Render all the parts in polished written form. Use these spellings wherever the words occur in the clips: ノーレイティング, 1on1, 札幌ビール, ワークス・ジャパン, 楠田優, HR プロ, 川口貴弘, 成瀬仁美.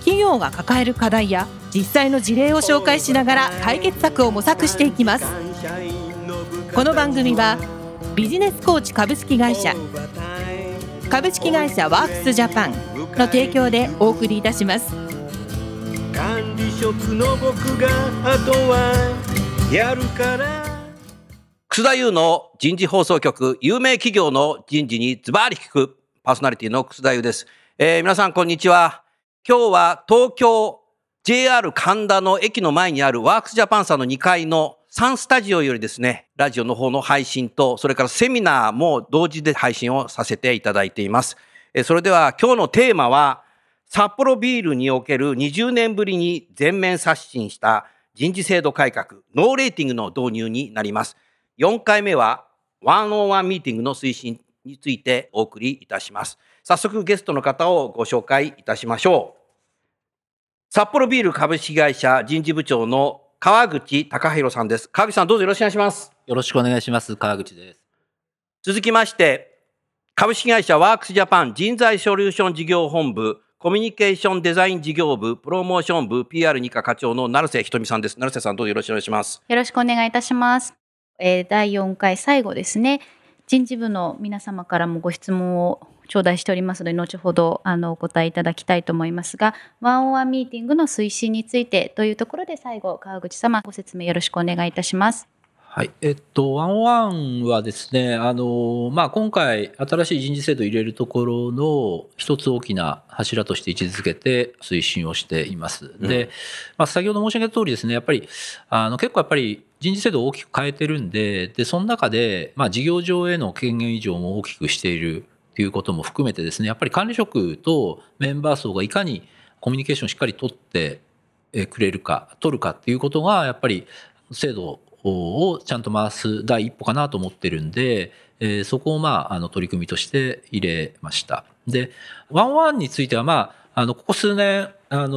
企業が抱える課題や実際の事例を紹介しながら解決策を模索していきます。この番組はビジネスコーチ株式会社ワークスジャパンの提供でお送りいたします。管理職の僕があとはやるから。楠田優の人事放送局、有名企業の人事にズバリ聞く。パーソナリティの楠田優です。皆さんこんにちは。今日は東京 JR 神田の駅の前にあるワークスジャパンさんの2階のサンスタジオよりですね、ラジオの方の配信と、それからセミナーも同時で配信をさせていただいています。それでは今日のテーマは、札幌ビールにおける20年ぶりに全面刷新した人事制度改革、ノーレーティングの導入になります。4回目は 1on1 ミーティングの推進についてお送りいたします。早速ゲストの方をご紹介いたしましょう。札幌ビール株式会社人事部長の川口貴弘さんです。川口さん、どうぞよろしくお願いします。よろしくお願いします。川口です。続きまして、株式会社ワークスジャパン人材ソリューション事業本部コミュニケーションデザイン事業部プロモーション部 PR2 課課長の成瀬ひとみさんです。成瀬さん、どうぞよろしくお願いします。よろしくお願いいたします。第4回最後ですね、人事部の皆様からもご質問を頂戴しておりますので、後ほどお答えいただきたいと思いますが、1on1ミーティングの推進についてというところで、最後川口様、ご説明よろしくお願いいたします。はい、1on1はですね、今回新しい人事制度を入れるところの一つ大きな柱として位置づけて推進をしています。で、先ほど申し上げた通りですね、やっぱり結構やっぱり人事制度を大きく変えてるんで、その中で事業上への権限移譲も大きくしているということも含めてですね、やっぱり管理職とメンバー層がいかにコミュニケーションをしっかり取ってくれるか取るかっていうことが、やっぱり制度をちゃんと回す第一歩かなと思ってるんで、そこを取り組みとして入れました。で、1on1についてはここ数年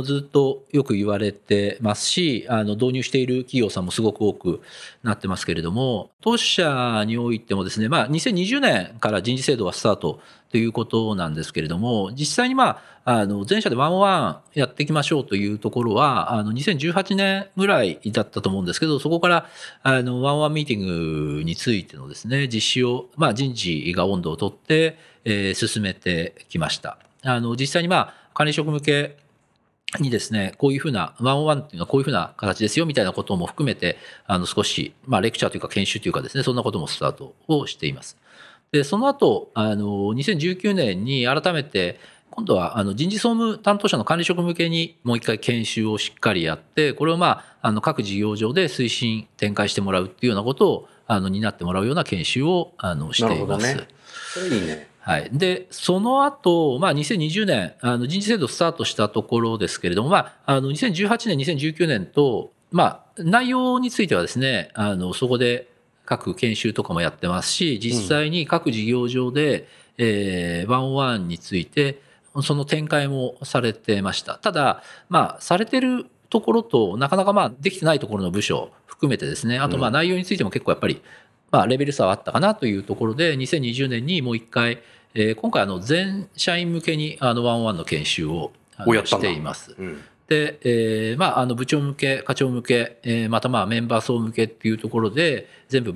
ずっとよく言われてますし、導入している企業さんもすごく多くなってますけれども、当社においてもですね、2020年から人事制度はスタートということなんですけれども、実際に全社で1on1やっていきましょうというところは2018年ぐらいだったと思うんですけど、そこから1on1ミーティングについてのですね、実施を人事が音頭を取って進めてきました。実際に管理職向けにですね、こういうふうな1on1っていうのはこういうふうな形ですよみたいなことも含めて少しレクチャーというか研修というかですね、そんなこともスタートをしています。で、その後2019年に改めて今度は人事総務担当者の管理職向けにもう一回研修をしっかりやって、これを各事業上で推進展開してもらうっていうようなことを担ってもらうような研修をしています。なるほどね。それいいね。はい、でその後、2020年人事制度スタートしたところですけれども、2018年2019年と、内容についてはですね、そこで各研修とかもやってますし、実際に各事業上で1on1についてその展開もされてました。ただ、されてるところとなかなかできてないところの部署含めてですね、あと内容についても結構やっぱりレベル差はあったかなというところで、2020年にもう一回、今回全社員向けに1on1の研修をしています。で、部長向け課長向け、またメンバー層向けっていうところで全部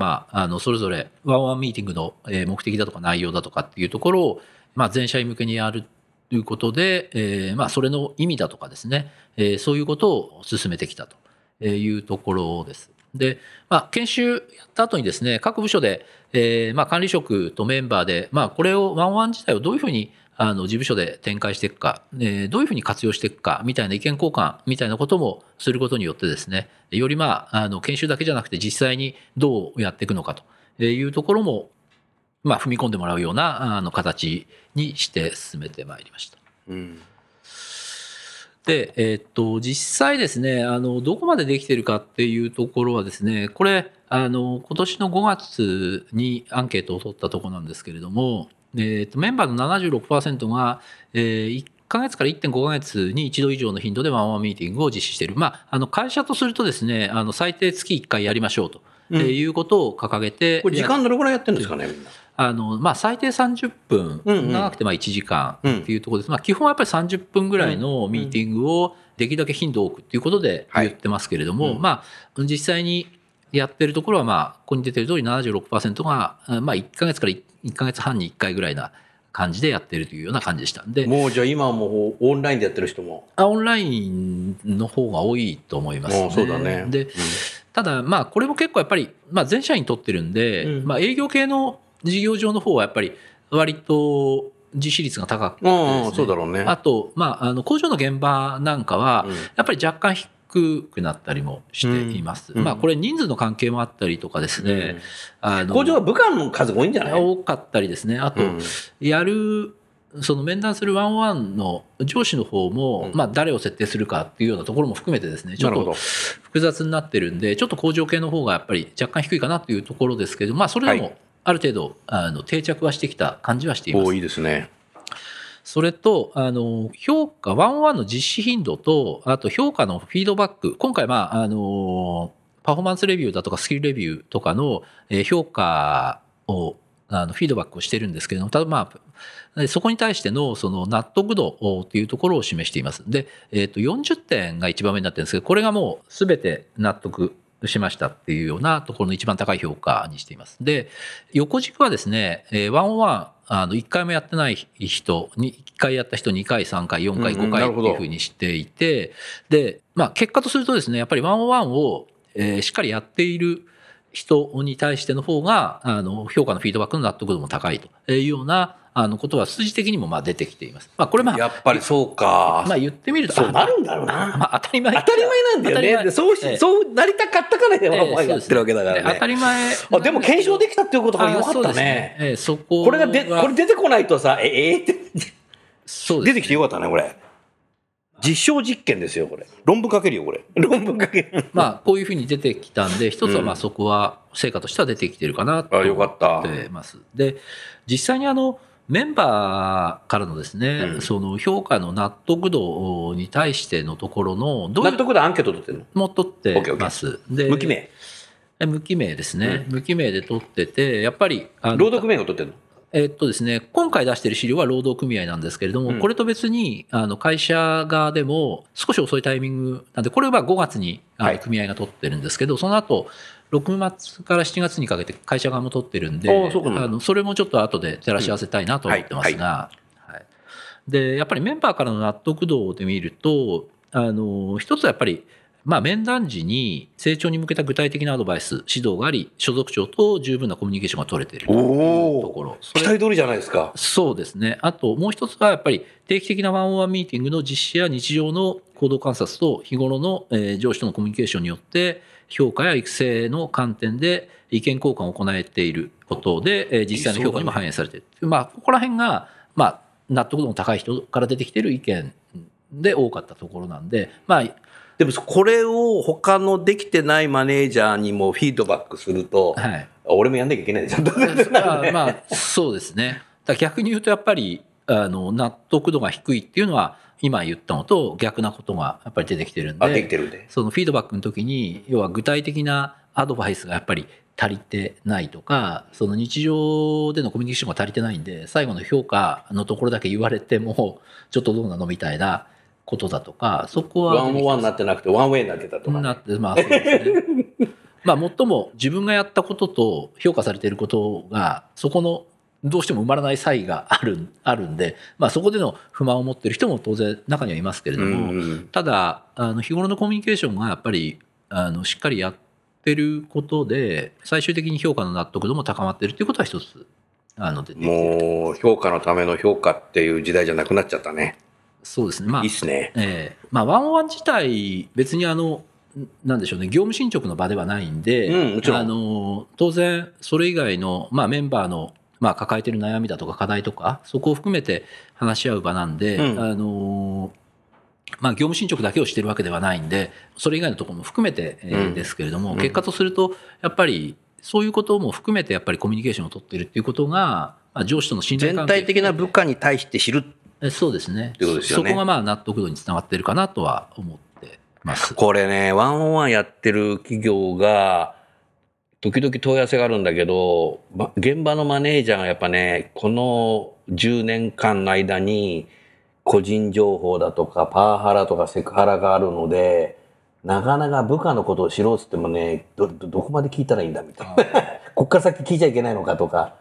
それぞれ1on1ミーティングの目的だとか内容だとかっていうところを全社員向けにやるということで、それの意味だとかですね、そういうことを進めてきたというところです。で、研修やった後にですね、各部署で、管理職とメンバーで、これを1on1自体をどういうふうに事務所で展開していくか、どういうふうに活用していくかみたいな意見交換みたいなこともすることによってですね、より研修だけじゃなくて実際にどうやっていくのかというところも踏み込んでもらうような形にして進めてまいりました。で、実際ですね、どこまでできてるかっていうところはですね、これ、今年の5月にアンケートを取ったところなんですけれども、メンバーの 76% が、1ヶ月から 1.5 ヶ月に1度以上の頻度で1on1ミーティングを実施している。まあ、会社とするとですね、最低月1回やりましょうと、いうことを掲げて。これ時間どれぐらいやってるんですかね、みんな。まあ、最低30分、長くてまあ1時間っていうところです。まあ、基本はやっぱり30分ぐらいのミーティングをできるだけ頻度多くっていうことで言ってますけれども、まあ、実際にやってるところは、まあ、ここに出てる通り 76% が、まあ、1ヶ月から1ヶ月半に1回ぐらいな感じでやってるというような感じでしたんで。もうじゃあ今はもうオンラインでやってる人も。オンラインの方が多いと思いますね。そうだね。で、ただ、まあ、これも結構やっぱり、まあ、全社員取ってるんで、まあ、営業系の事業上の方はやっぱり割と実施率が高くてですね。そうだろうね。あと、まあ、工場の現場なんかはやっぱり若干低くなったりもしています。まあ、これ人数の関係もあったりとかですね。工場は部下の数が多いんじゃない？多かったりですね。あと、やるその面談する1on1の上司の方も、まあ、誰を設定するかっていうようなところも含めてですね、ちょっと複雑になってるんで、ちょっと工場系の方がやっぱり若干低いかなというところですけど、まあ、それでもある程度定着はしてきた感じはしています。いいですね。それと評価1on1の実施頻度と、あと評価のフィードバック、今回、まあ、パフォーマンスレビューだとかスキルレビューとかの評価をフィードバックをしているんですけれども、ただ、まあ、そこに対してのその納得度というところを示しています。で、40点が一番目になってるんですけど、これがもう全て納得しましたっていうようなところの一番高い評価にしています。で、横軸はですね、1on11回もやってない人に、1回やった人2回3回4回5回っていうふうにしていて、で、まあ、結果とするとですね、やっぱり1on1をしっかりやっている人に対しての方が評価のフィードバックの納得度も高いというようなことは数字的にもまあ出てきています。まあ、これ、まあ、やっぱりそうか。まあ、言ってみるとそうなるんだろうな。まあ、当たり前なんだよね。そうなりたかったからね、お前がやってるわけだからね。当たり前。でも検証できたっていうことがよかったね。これがこれ出てこないとさ、ってそうですね、出てきてよかったね、これ。実証実験ですよ、これ。論文書けるよ、これ。論文書ける。まあ、こういうふうに出てきたんで、一つはまあそこは成果としては出てきてるかなと思ってます。で、実際にメンバーからのですね、その評価の納得度に対してのところの納得度アンケート取ってるの？も取ってます。で、無記名。無記名ですね。無記名で取ってて、やっぱり労働組合が取ってるの？ですね、今回出している資料は労働組合なんですけれども、これと別に会社側でも少し遅いタイミングなんで、これは5月に組合が取ってるんですけど、その後6月から7月にかけて会社側も取ってるんで、それもちょっと後で照らし合わせたいなと思ってますが、で、やっぱりメンバーからの納得度で見ると、一つはやっぱり、まあ、面談時に成長に向けた具体的なアドバイス指導があり、所属長と十分なコミュニケーションが取れているというところ。期待通りじゃないですか。そうですね。あともう一つはやっぱり定期的な1on1ミーティングの実施や日常の行動観察と日頃の上司とのコミュニケーションによって評価や育成の観点で意見交換を行えていることで実際の評価にも反映されている、まあ、ここら辺がまあ納得度の高い人から出てきている意見で多かったところなんで、まあ、でもこれを他のできてないマネージャーにもフィードバックすると、はい、俺もやんなきゃいけないじゃん。まあ、そうですね。だから逆に言うとやっぱり納得度が低いっていうのは今言ったのと逆なことがやっぱり出てきてるんで、そのフィードバックの時に要は具体的なアドバイスがやっぱり足りてないとか、その日常でのコミュニケーションが足りてないんで、最後の評価のところだけ言われてもちょっとどうなのみたいなことだとか、そこは1on1になってなくて1ウェイになってたとか、ね、なって、まあ、そうですね。まあ、最も自分がやったことと評価されていることがそこのどうしても埋まらない差異があるんで、まあ、そこでの不満を持っている人も当然中にはいますけれども、ただ日頃のコミュニケーションがやっぱりしっかりやってることで最終的に評価の納得度も高まっているということは一つ出てきている。もう評価のための評価っていう時代じゃなくなっちゃったね。そうですね。まあ、いいっすね。まあ、1on1自体別になんでしょうね、業務進捗の場ではないんで、当然それ以外の、まあ、メンバーの、まあ、抱えてる悩みだとか課題とかそこを含めて話し合う場なんで、まあ、業務進捗だけをしているわけではないんで、それ以外のところも含めてですけれども、結果とするとやっぱりそういうことも含めてやっぱりコミュニケーションを取っているっていうことが、上司との信頼関係全体的な部下に対して知る、そうですね、ってことですよね。そこがまあ納得度につながっているかなとは思ってます。これね、1on1やってる企業が時々問い合わせがあるんだけど、現場のマネージャーがやっぱね、この10年間の間に個人情報だとかパワハラとかセクハラがあるので、なかなか部下のことを知ろうっつってもね、 どこまで聞いたらいいんだみたいなこっから先聞いちゃいけないのかとか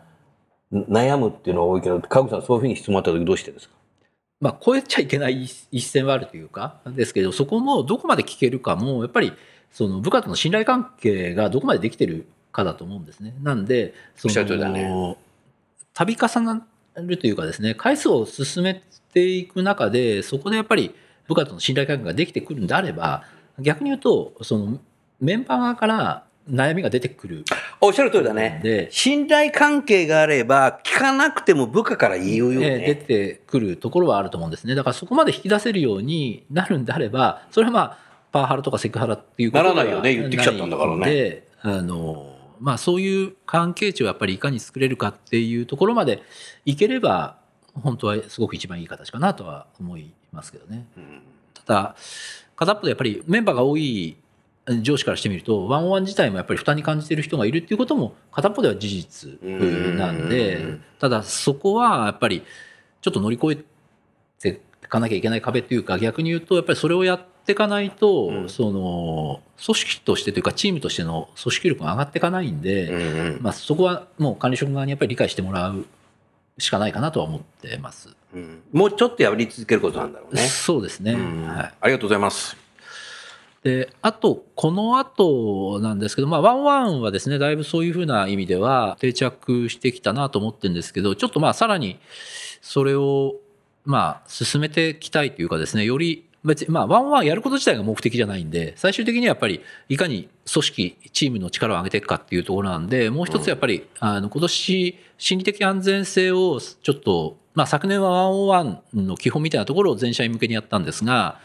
悩むっていうのは多いけど、川口さんそういうふうに質問あった時どうしてですか？まあ、超えちゃいけない一線はあるというかですけど、そこもどこまで聞けるかもやっぱりその部下との信頼関係がどこまでできてるかだと思うんですね。なんでその度重なるというかですね、回数を進めていく中で、そこでやっぱり部下との信頼関係ができてくるんであれば、逆に言うとそのメンバー側から悩みが出てくる。おっしゃる通りだね。信頼関係があれば聞かなくても部下から言うよね、出てくるところはあると思うんですね。だからそこまで引き出せるようになるんであれば、それはまあパワハラとかセクハラっていうことがならないよね、言ってきちゃったんだからね。まあ、そういう関係値をやっぱりいかに作れるかっていうところまでいければ、本当はすごく一番いい形かなとは思いますけどね。ただ片っぽでやっぱりメンバーが多い上司からしてみると、1on1自体もやっぱり負担に感じている人がいるっていうことも片っぽでは事実なんで、ただそこはやっぱりちょっと乗り越えていかなきゃいけない壁というか、逆に言うとやっぱりそれをやっていかないと、その組織としてというかチームとしての組織力が上がっていかないんで、まあそこはもう管理職側にやっぱり理解してもらうしかないかなとは思ってます。もうちょっとやり続けることなんだろうね。そうですね。はい、ありがとうございます。であとこの後なんですけど、1on1はですね、だいぶそういうふうな意味では定着してきたなと思ってるんですけど、ちょっとまあさらにそれをまあ進めていきたいというかですね、より別に1on1やること自体が目的じゃないんで、最終的にはやっぱりいかに組織チームの力を上げていくかっていうところなんで、もう一つやっぱり今年心理的安全性をちょっと、まあ、昨年は1on1の基本みたいなところを全社員向けにやったんですが、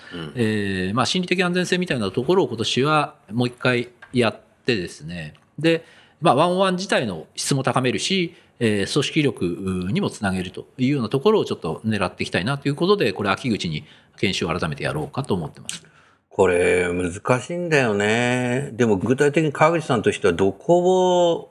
まあ心理的安全性みたいなところを今年はもう一回やってですね、で1on1自体の質も高めるし、組織力にもつなげるというようなところをちょっと狙っていきたいなということで、これ秋口に研修を改めてやろうかと思ってます。これ難しいんだよね。でも具体的に川口さんとしてはどこを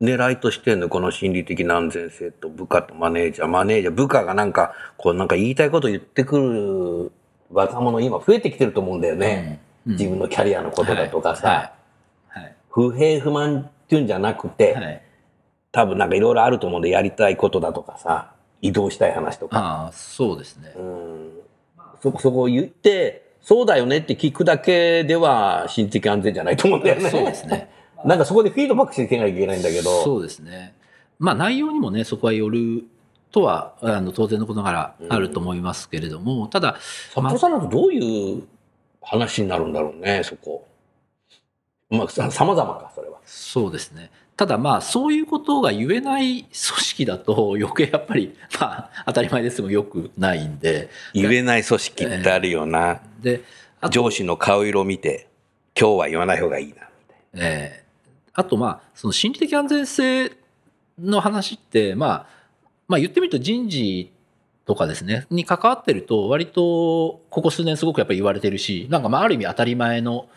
狙いとしてんの？この心理的な安全性と部下とマネージャー、部下がなんかこうなんか言いたいこと言ってくる若者今増えてきてると思うんだよね、自分のキャリアのことだとかさ、不平不満っていうんじゃなくて、多分なんかいろいろあると思うんで、やりたいことだとかさ、移動したい話とか。そうですね。そこを言ってそうだよねって聞くだけでは心理的安全じゃないと思うんだよね。そうですね。なんかそこでフィードバックしていけないといけないんだけど。そうですね。まあ内容にもね、そこはよるとは当然のことながらあると思いますけれども、ただ札幌さんだとどういう話になるんだろうね、そこ。まあ様々か、それは。そうですね。ただまあそういうことが言えない組織だと余計やっぱり、まあ当たり前ですもよくないんで。言えない組織ってあるよな。で、上司の顔色を見て今日は言わない方がいいなみたいな。あとまあその心理的安全性の話ってまあ言ってみると人事とかですねに関わってると割とここ数年すごくやっぱり言われてるし、なんかまあある意味当たり前の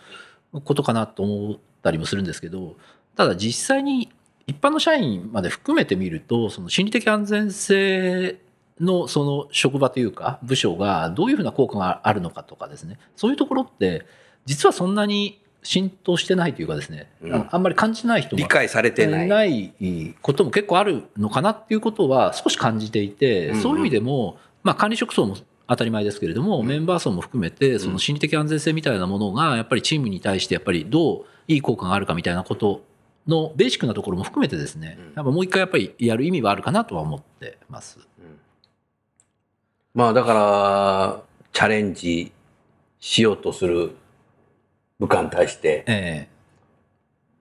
ことかなと思ったりもするんですけど、ただ実際に一般の社員まで含めてみると、その心理的安全性のその職場というか部署がどういうふうな効果があるのかとかですね、そういうところって実はそんなに浸透してないというかですね、あんまり感じない人も理解されてないことも結構あるのかなっていうことは少し感じていて、そういう意味でも、まあ、管理職層も当たり前ですけれども、メンバー層も含めてその心理的安全性みたいなものがやっぱりチームに対してやっぱりどういい効果があるかみたいなことのベーシックなところも含めてですね、やっぱもう一回やっぱりやる意味はあるかなとは思ってます。まあ、だからチャレンジしようとする部下に対して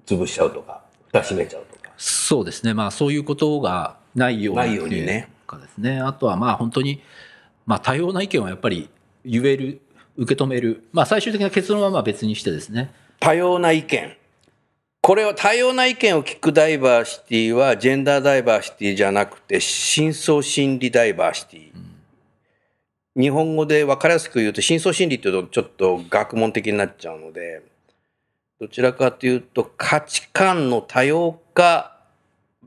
潰しちゃうとか、蓋閉めちゃうとか。そうですね、まあ、そういうことがないようにね。あとはまあ本当に、まあ、多様な意見をやっぱり言える受け止める、まあ、最終的な結論はまあ別にしてですね、多様な意見、これを多様な意見を聞くダイバーシティはジェンダーダイバーシティじゃなくて深層心理ダイバーシティ、日本語で分かりやすく言うと深層心理っていうとちょっと学問的になっちゃうので、どちらかというと価値観の多様化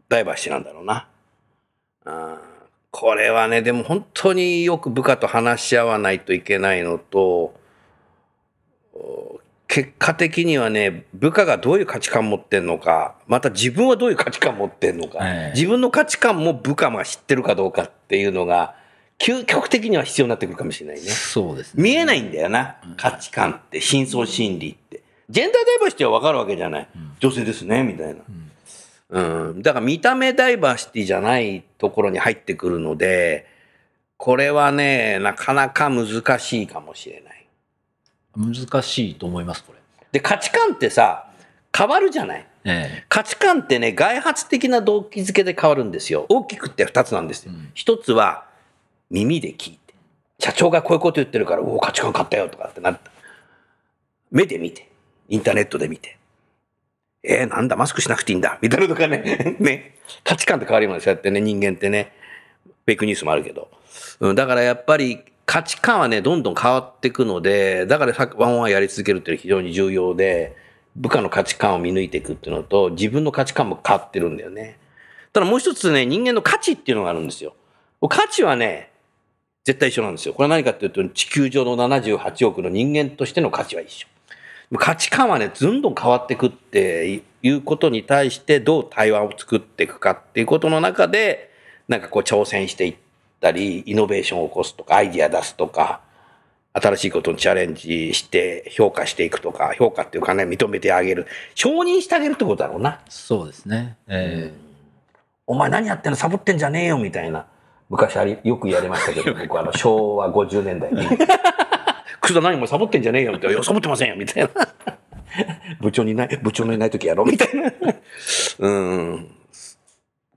ダイバーシティなんだろうな。これはね、でも本当によく部下と話し合わないといけないのと、結果的にはね、部下がどういう価値観持ってんのか、また自分はどういう価値観持ってんのか、自分の価値観も部下が知ってるかどうかっていうのが究極的には必要になってくるかもしれないね。そうですね。見えないんだよな、価値観って、深層心理って。ジェンダーダイバーシティは分かるわけじゃない。女性ですね、みたいな。だから見た目ダイバーシティじゃないところに入ってくるので、これはね、なかなか難しいかもしれない。難しいと思います、これ。で、価値観ってさ、変わるじゃない。価値観ってね、外発的な動機づけで変わるんですよ。大きくって2つなんですよ。1つは、耳で聞いて、社長がこういうこと言ってるから、おお、価値観買ったよとかってなった。目で見て、インターネットで見て、なんだ、マスクしなくていいんだみたいなとかね、価値観って変わりますよってね、人間ってね、フェイクニュースもあるけど、だからやっぱり価値観はね、どんどん変わっていくので、だから1on1やり続けるっていうのは非常に重要で、部下の価値観を見抜いていくっていうのと、自分の価値観も変わってるんだよね。ただもう一つね、人間の価値っていうのがあるんですよ。価値はね、絶対一緒なんですよ。これは何かっていうと、地球上の78億の人間としての価値は一緒。価値観はね、どんどん変わっていくっていうことに対してどう対話を作っていくかっていうことの中で、なんかこう挑戦していったり、イノベーションを起こすとか、アイディア出すとか、新しいことにチャレンジして評価していくとか、評価っていうかね、認めてあげる、承認してあげるってことだろうな。そうですね。お前何やってんの、サボってんじゃねえよみたいな、昔よく言われましたけど、僕昭和50年代に。クズだ、何もサボってんじゃねえよみたいな、いやサボってませんよみたいな、部長のいない時やろみたいな。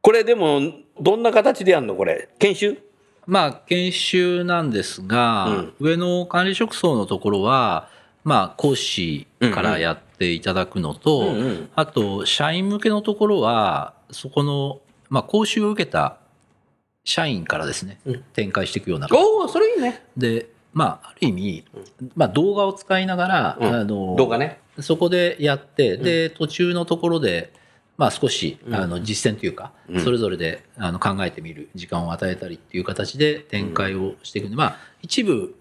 これでもどんな形でやるの、これ研修？まあ研修なんですが、上の管理職層のところは、まあ、講師からやっていただくのと、あと社員向けのところはそこの、まあ、講習を受けた社員からですね、展開していくような。おお、それいいね。でまあ、ある意味、まあ、動画を使いながら、動画ね、そこでやって、で途中のところで、まあ、少し実践というか、それぞれで考えてみる時間を与えたりっていう形で展開をしていくので、まあ、一部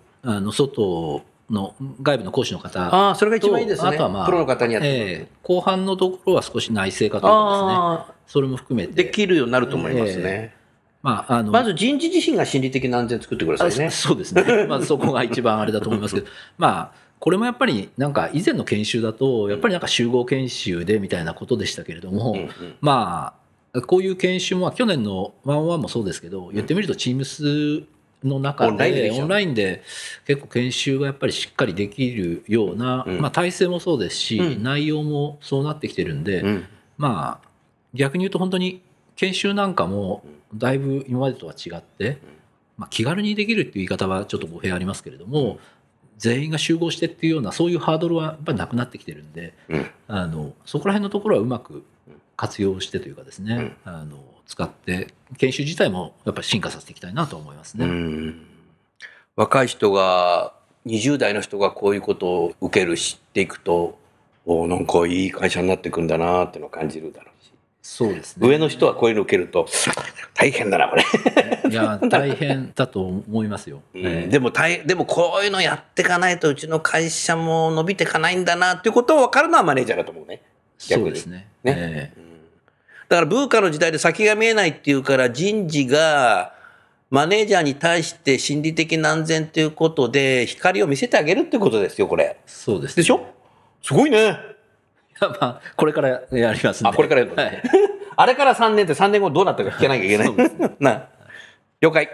外の外部の講師の方と、あとはまあ後半のところは少し内製化というかですね、それも含めてできるようになると思いますね。まず人事自身が心理的な安全を作ってくださいね。そうですね、まずそこが一番あれだと思いますけど、まあこれもやっぱりなんか以前の研修だとやっぱりなんか集合研修でみたいなことでしたけれども、まあこういう研修も去年の1on1もそうですけど、言ってみるとTeamsの中でオンラインで結構研修がやっぱりしっかりできるような、まあ体制もそうですし、内容もそうなってきてるんで、まあ逆に言うと本当に研修なんかもだいぶ今までとは違って、まあ、気軽にできるっていう言い方はちょっと語弊ありますけれども、全員が集合してっていうようなそういうハードルはやっぱりなくなってきてるんで、そこら辺のところはうまく活用してというかですね、使って研修自体もやっぱり進化させていきたいなと思いますね。若い人が20代の人がこういうことを受ける知っていくと、お、なんかいい会社になっていくんだなっていうのを感じるだろうし。そうですね、上の人はこういうの受けると大変だなこれ。いや大変だと思いますよ。でもこういうのやっていかないとうちの会社も伸びていかないんだなっていうことを分かるのはマネージャーだと思うね。そうですね。だからブーカの時代で先が見えないっていうから、人事がマネージャーに対して心理的難然ということで光を見せてあげるっていうことですよこれ。そうですね。でしょ、すごいね。まあ、これからやりますんで。これからやるの、あれから3年って3年後どうなったか聞けなきゃいけない。了解。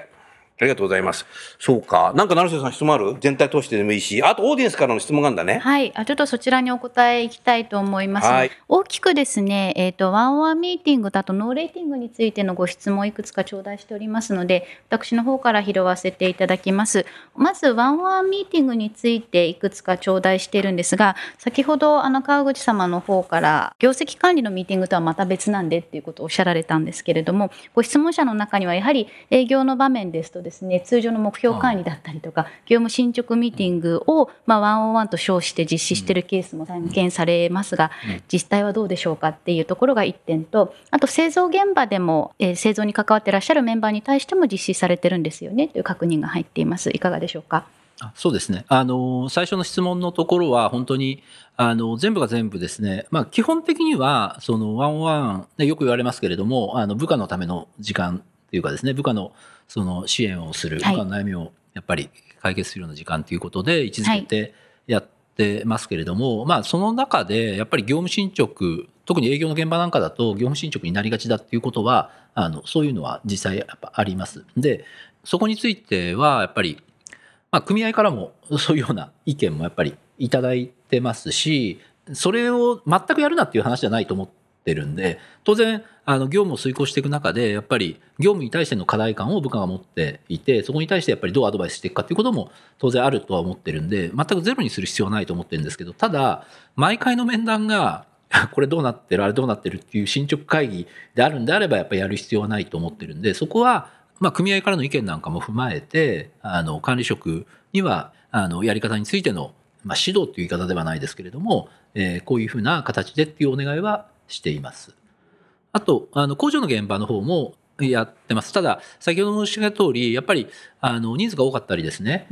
ありがとうございます。そうか。なんか成瀬さん質問ある？全体通してでもいいし、あとオーディエンスからの質問があるんだね。はい。ちょっとそちらにお答えいきたいと思います。はい、大きくですね、1on1ミーティングとあとノーレーティングについてのご質問をいくつか頂戴しておりますので、私の方から拾わせていただきます。まず1on1ミーティングについていくつか頂戴しているんですが、先ほど川口様の方から業績管理のミーティングとはまた別なんでっていうことをおっしゃられたんですけれども、ご質問者の中にはやはり営業の場面ですとですね、通常の目標管理だったりとか業務進捗ミーティングを1on1と称して実施しているケースも散見されますが、実態はどうでしょうかっていうところが1点と、あと製造現場でも製造に関わっていらっしゃるメンバーに対しても実施されてるんですよねという確認が入っています。いかがでしょうか？そうですね、最初の質問のところは本当に全部が全部ですね、まあ、基本的にはその1on1でよく言われますけれども、部下のための時間というかですね、部下のその支援をする、部下の悩みをやっぱり解決するような時間ということで位置づけてやってますけれども、はい、まあ、その中でやっぱり業務進捗、特に営業の現場なんかだと業務進捗になりがちだっていうことはそういうのは実際やっぱあります。でそこについてはやっぱりまあ、組合からもそういうような意見もやっぱりいただいてますし、それを全くやるなっていう話じゃないと思ってるんで、当然業務を遂行していく中でやっぱり業務に対しての課題感を部下が持っていて、そこに対してやっぱりどうアドバイスしていくかっていうことも当然あるとは思ってるんで、全くゼロにする必要はないと思ってるんですけど、ただ毎回の面談がこれどうなってるあれどうなってるっていう進捗会議であるんであればやっぱりやる必要はないと思ってるんで、そこはまあ、組合からの意見なんかも踏まえて管理職にはやり方についての、まあ、指導という言い方ではないですけれども、こういうふうな形でっていうお願いはしています。あと工場の現場の方もやってます。ただ先ほど申し上げた通りやっぱり人数が多かったりですね、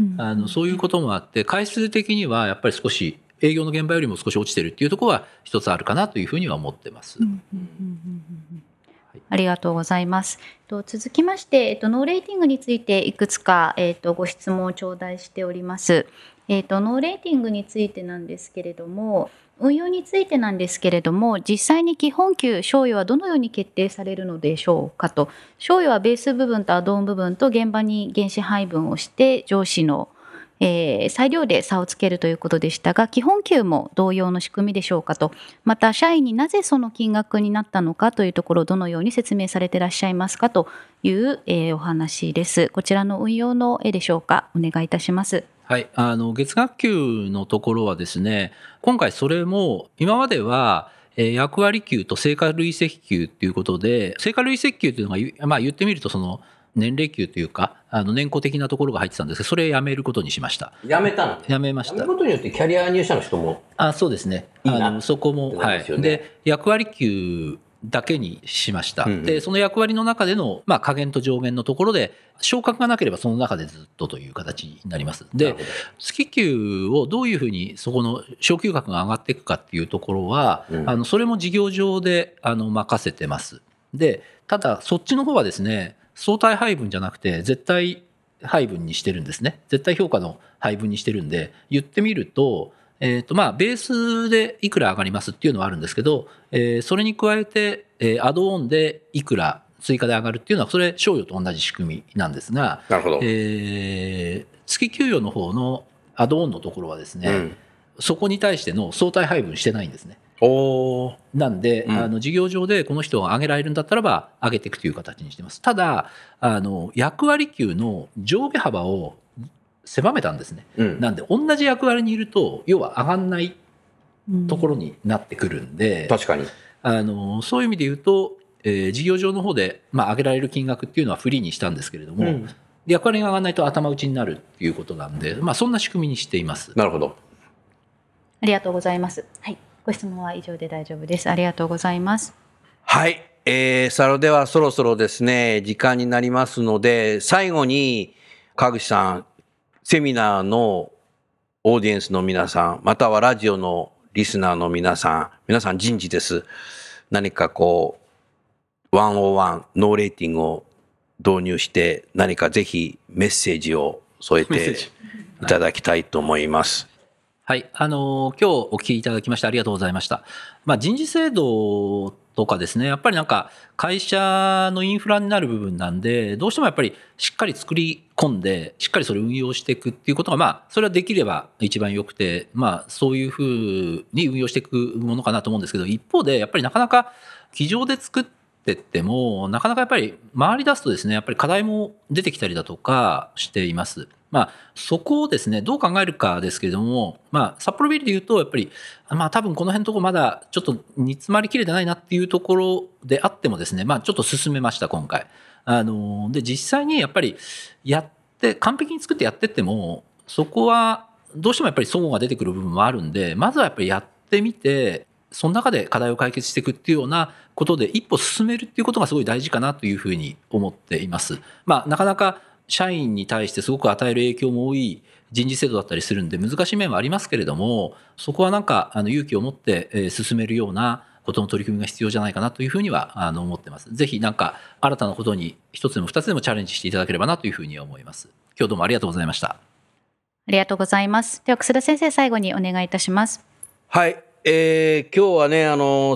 そういうこともあって回数的にはやっぱり少し営業の現場よりも少し落ちてるっていうところは一つあるかなというふうには思ってます。ありがとうございます。続きまして、ノーレーティングについていくつか、ご質問を頂戴しております。ノーレーティングについてなんですけれども、運用についてなんですけれども、実際に基本給賞与はどのように決定されるのでしょうかと。賞与はベース部分とアドオン部分と現場に原資配分をして上司の裁量で差をつけるということでしたが、基本給も同様の仕組みでしょうかと、また社員になぜその金額になったのかというところをどのように説明されていらっしゃいますかという、お話です。こちらの運用の絵でしょうか、お願いいたします。はい、月額給のところはですね、今回それも今までは役割給と成果累積給ということで、成果累積給というのが、まあ、言ってみるとその年齢給というか年功的なところが入ってたんですけど、それやめることにしました。やめたの？やめました。やめることによってキャリア入社の人もそうですね、そこもですよね。はい、で役割給だけにしました。でその役割の中での、まあ、下限と上限のところで昇格がなければその中でずっとという形になります。で月給をどういうふうにそこの昇給額が上がっていくかっていうところは、それも事業上で任せてます。でただそっちの方はですね、相対配分じゃなくて絶対配分にしてるんですね。絶対評価の配分にしてるんで、言ってみると、まあベースでいくら上がりますっていうのはあるんですけど、それに加えて、アドオンでいくら追加で上がるっていうのはそれ賞与と同じ仕組みなんですが、なるほど。月給与の方のアドオンのところはですね、そこに対しての相対配分してないんですね。なんで、事業上でこの人を上げられるんだったらば上げていくという形にしてます。ただ役割給の上下幅を狭めたんですね。なんで同じ役割にいると要は上がんないところになってくるんで、確かにそういう意味で言うと、事業上の方で、まあ、上げられる金額っていうのはフリーにしたんですけれども、役割が上がらないと頭打ちになるっていうことなんで、まあ、そんな仕組みにしています。なるほど、ありがとうございます。はい、ご質問は以上で大丈夫です。ありがとうございます。はい、ではそろそろですね時間になりますので、最後に川口さん、セミナーのオーディエンスの皆さん、またはラジオのリスナーの皆さん、皆さん人事です。何かこう1on1ノーレーティングを導入して何かぜひメッセージを添えていただきたいと思います。はい、今日お聞きいただきましてありがとうございました。まあ、人事制度とかですね、やっぱりなんか会社のインフラになる部分なんで、どうしてもやっぱりしっかり作り込んでしっかりそれを運用していくっていうことが、それはできれば一番よくて、そういうふうに運用していくものかなと思うんですけど、一方でやっぱりなかなか机上で作ってってもなかなかやっぱり回り出すとですね、やっぱり課題も出てきたりだとかしています。そこをですねどう考えるかですけれども、札幌ビルでいうとやっぱり多分この辺のところまだちょっと煮詰まりきれてないなっていうところであってもですね、ちょっと進めました今回。で実際にやっぱりやって完璧に作ってやってってもそこはどうしてもやっぱり損が出てくる部分もあるんで、まずはやっぱりやってみてその中で課題を解決していくっていうようなことで一歩進めるっていうことがすごい大事かなというふうに思っています。なかなか社員に対してすごく与える影響も多い人事制度だったりするんで難しい面はありますけれども、そこはなんか勇気を持って進めるようなことの取り組みが必要じゃないかなというふうには思ってます。ぜひなんか新たなことに一つでも二つでもチャレンジしていただければなというふうに思います。今日どうもありがとうございました。ありがとうございます。では楠田先生、最後にお願いいたします。はい、今日はね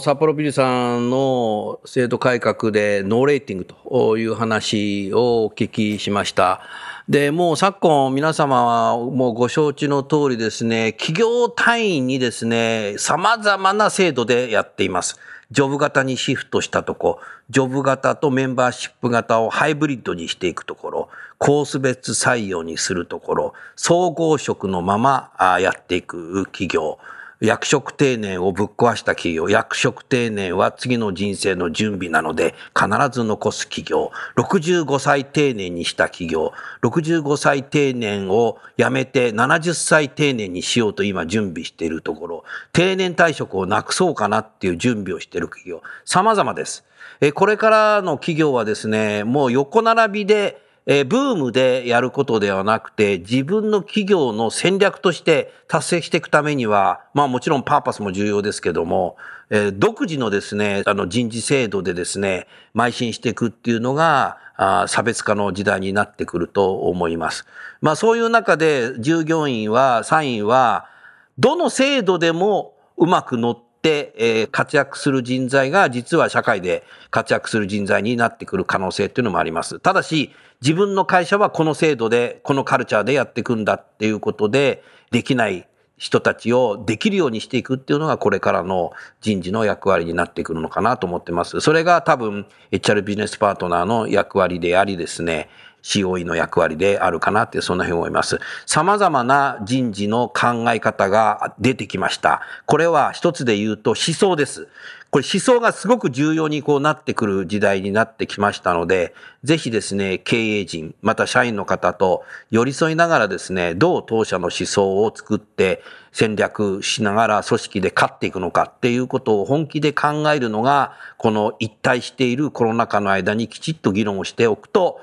札幌ビルさんの制度改革でノーレーティングという話をお聞きしました。でもう昨今皆様はもうご承知の通りですね、企業単位にですね様々な制度でやっています。ジョブ型にシフトしたとこ、ジョブ型とメンバーシップ型をハイブリッドにしていくところ、コース別採用にするところ、総合職のままやっていく企業。役職定年をぶっ壊した企業、役職定年は次の人生の準備なので必ず残す企業、65歳定年にした企業、65歳定年をやめて70歳定年にしようと今準備しているところ、定年退職をなくそうかなっていう準備をしている企業、様々です。これからの企業はですね、もう横並びでブームでやることではなくて、自分の企業の戦略として達成していくためには、もちろんパーパスも重要ですけども、独自のですね、人事制度でですね、邁進していくっていうのが、差別化の時代になってくると思います。そういう中で従業員は、社員は、どの制度でもうまく乗って、活躍する人材が実は社会で活躍する人材になってくる可能性というのもあります。ただし自分の会社はこの制度でこのカルチャーでやっていくんだっていうことで、できない人たちをできるようにしていくっていうのがこれからの人事の役割になってくるのかなと思ってます。それが多分 HR ビジネスパートナーの役割でありですね、COE の役割であるかなって、そんなふうに思います。様々な人事の考え方が出てきました。これは一つで言うと思想です。これ思想がすごく重要になってくる時代になってきましたので、ぜひですね、経営陣、また社員の方と寄り添いながらですね、どう当社の思想を作って戦略しながら組織で勝っていくのかっていうことを本気で考えるのが、この一体しているコロナ禍の間にきちっと議論をしておくと、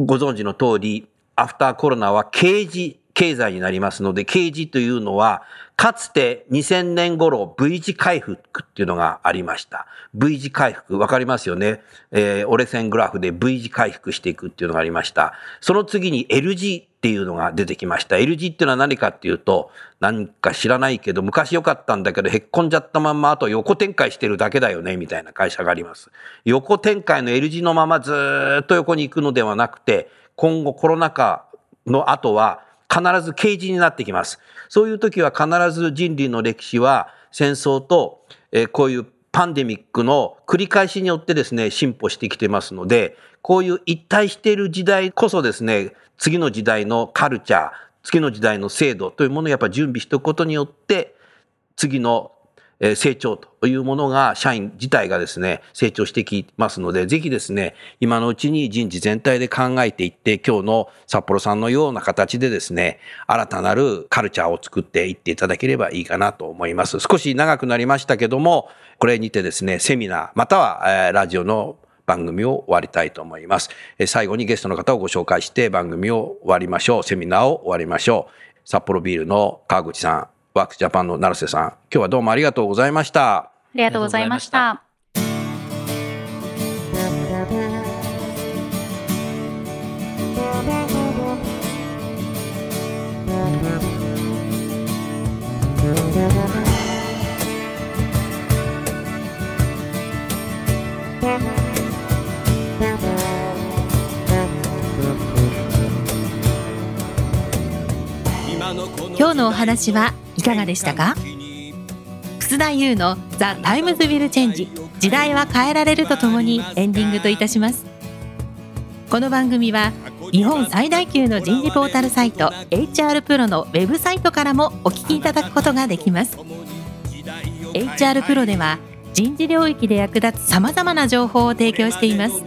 ご存知の通り、アフターコロナは経済になりますので、K字というのは、かつて2000年頃 V 字回復っていうのがありました。V 字回復、わかりますよね。折れ線グラフで V 字回復していくっていうのがありました。その次に L 字っていうのが出てきました。L 字っていうのは何かっていうと、何か知らないけど、昔良かったんだけど、へっこんじゃったまんま、あと横展開してるだけだよね、みたいな会社があります。横展開の L 字のままずーっと横に行くのではなくて、今後コロナ禍の後は、必ずK字になってきます。そういう時は必ず人類の歴史は戦争と、こういうパンデミックの繰り返しによってですね、進歩してきてますので、こういう一体している時代こそですね、次の時代のカルチャー、次の時代の制度というものをやっぱり準備しておくことによって、次の成長というものが、社員自体がですね、成長してきますので、ぜひですね、今のうちに人事全体で考えていって、今日の札幌さんのような形でですね、新たなるカルチャーを作っていっていただければいいかなと思います。少し長くなりましたけども、これにてですね、セミナーまたはラジオの番組を終わりたいと思います。最後にゲストの方をご紹介して番組を終わりましょう。セミナーを終わりましょう。札幌ビールの川口さん。ワークスジャパンの成瀬さん、今日はどうもありがとうございました。ありがとうございました。今日のお話はいかがでしたか？楠田優の The Times Will Change 時代は変えられるとともにエンディングといたします。この番組は日本最大級の人事ポータルサイト HR プロのウェブサイトからもお聞きいただくことができます。 HR プロでは人事領域で役立つさまざまな情報を提供しています。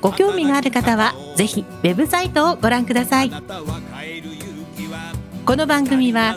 ご興味がある方はぜひウェブサイトをご覧ください。この番組は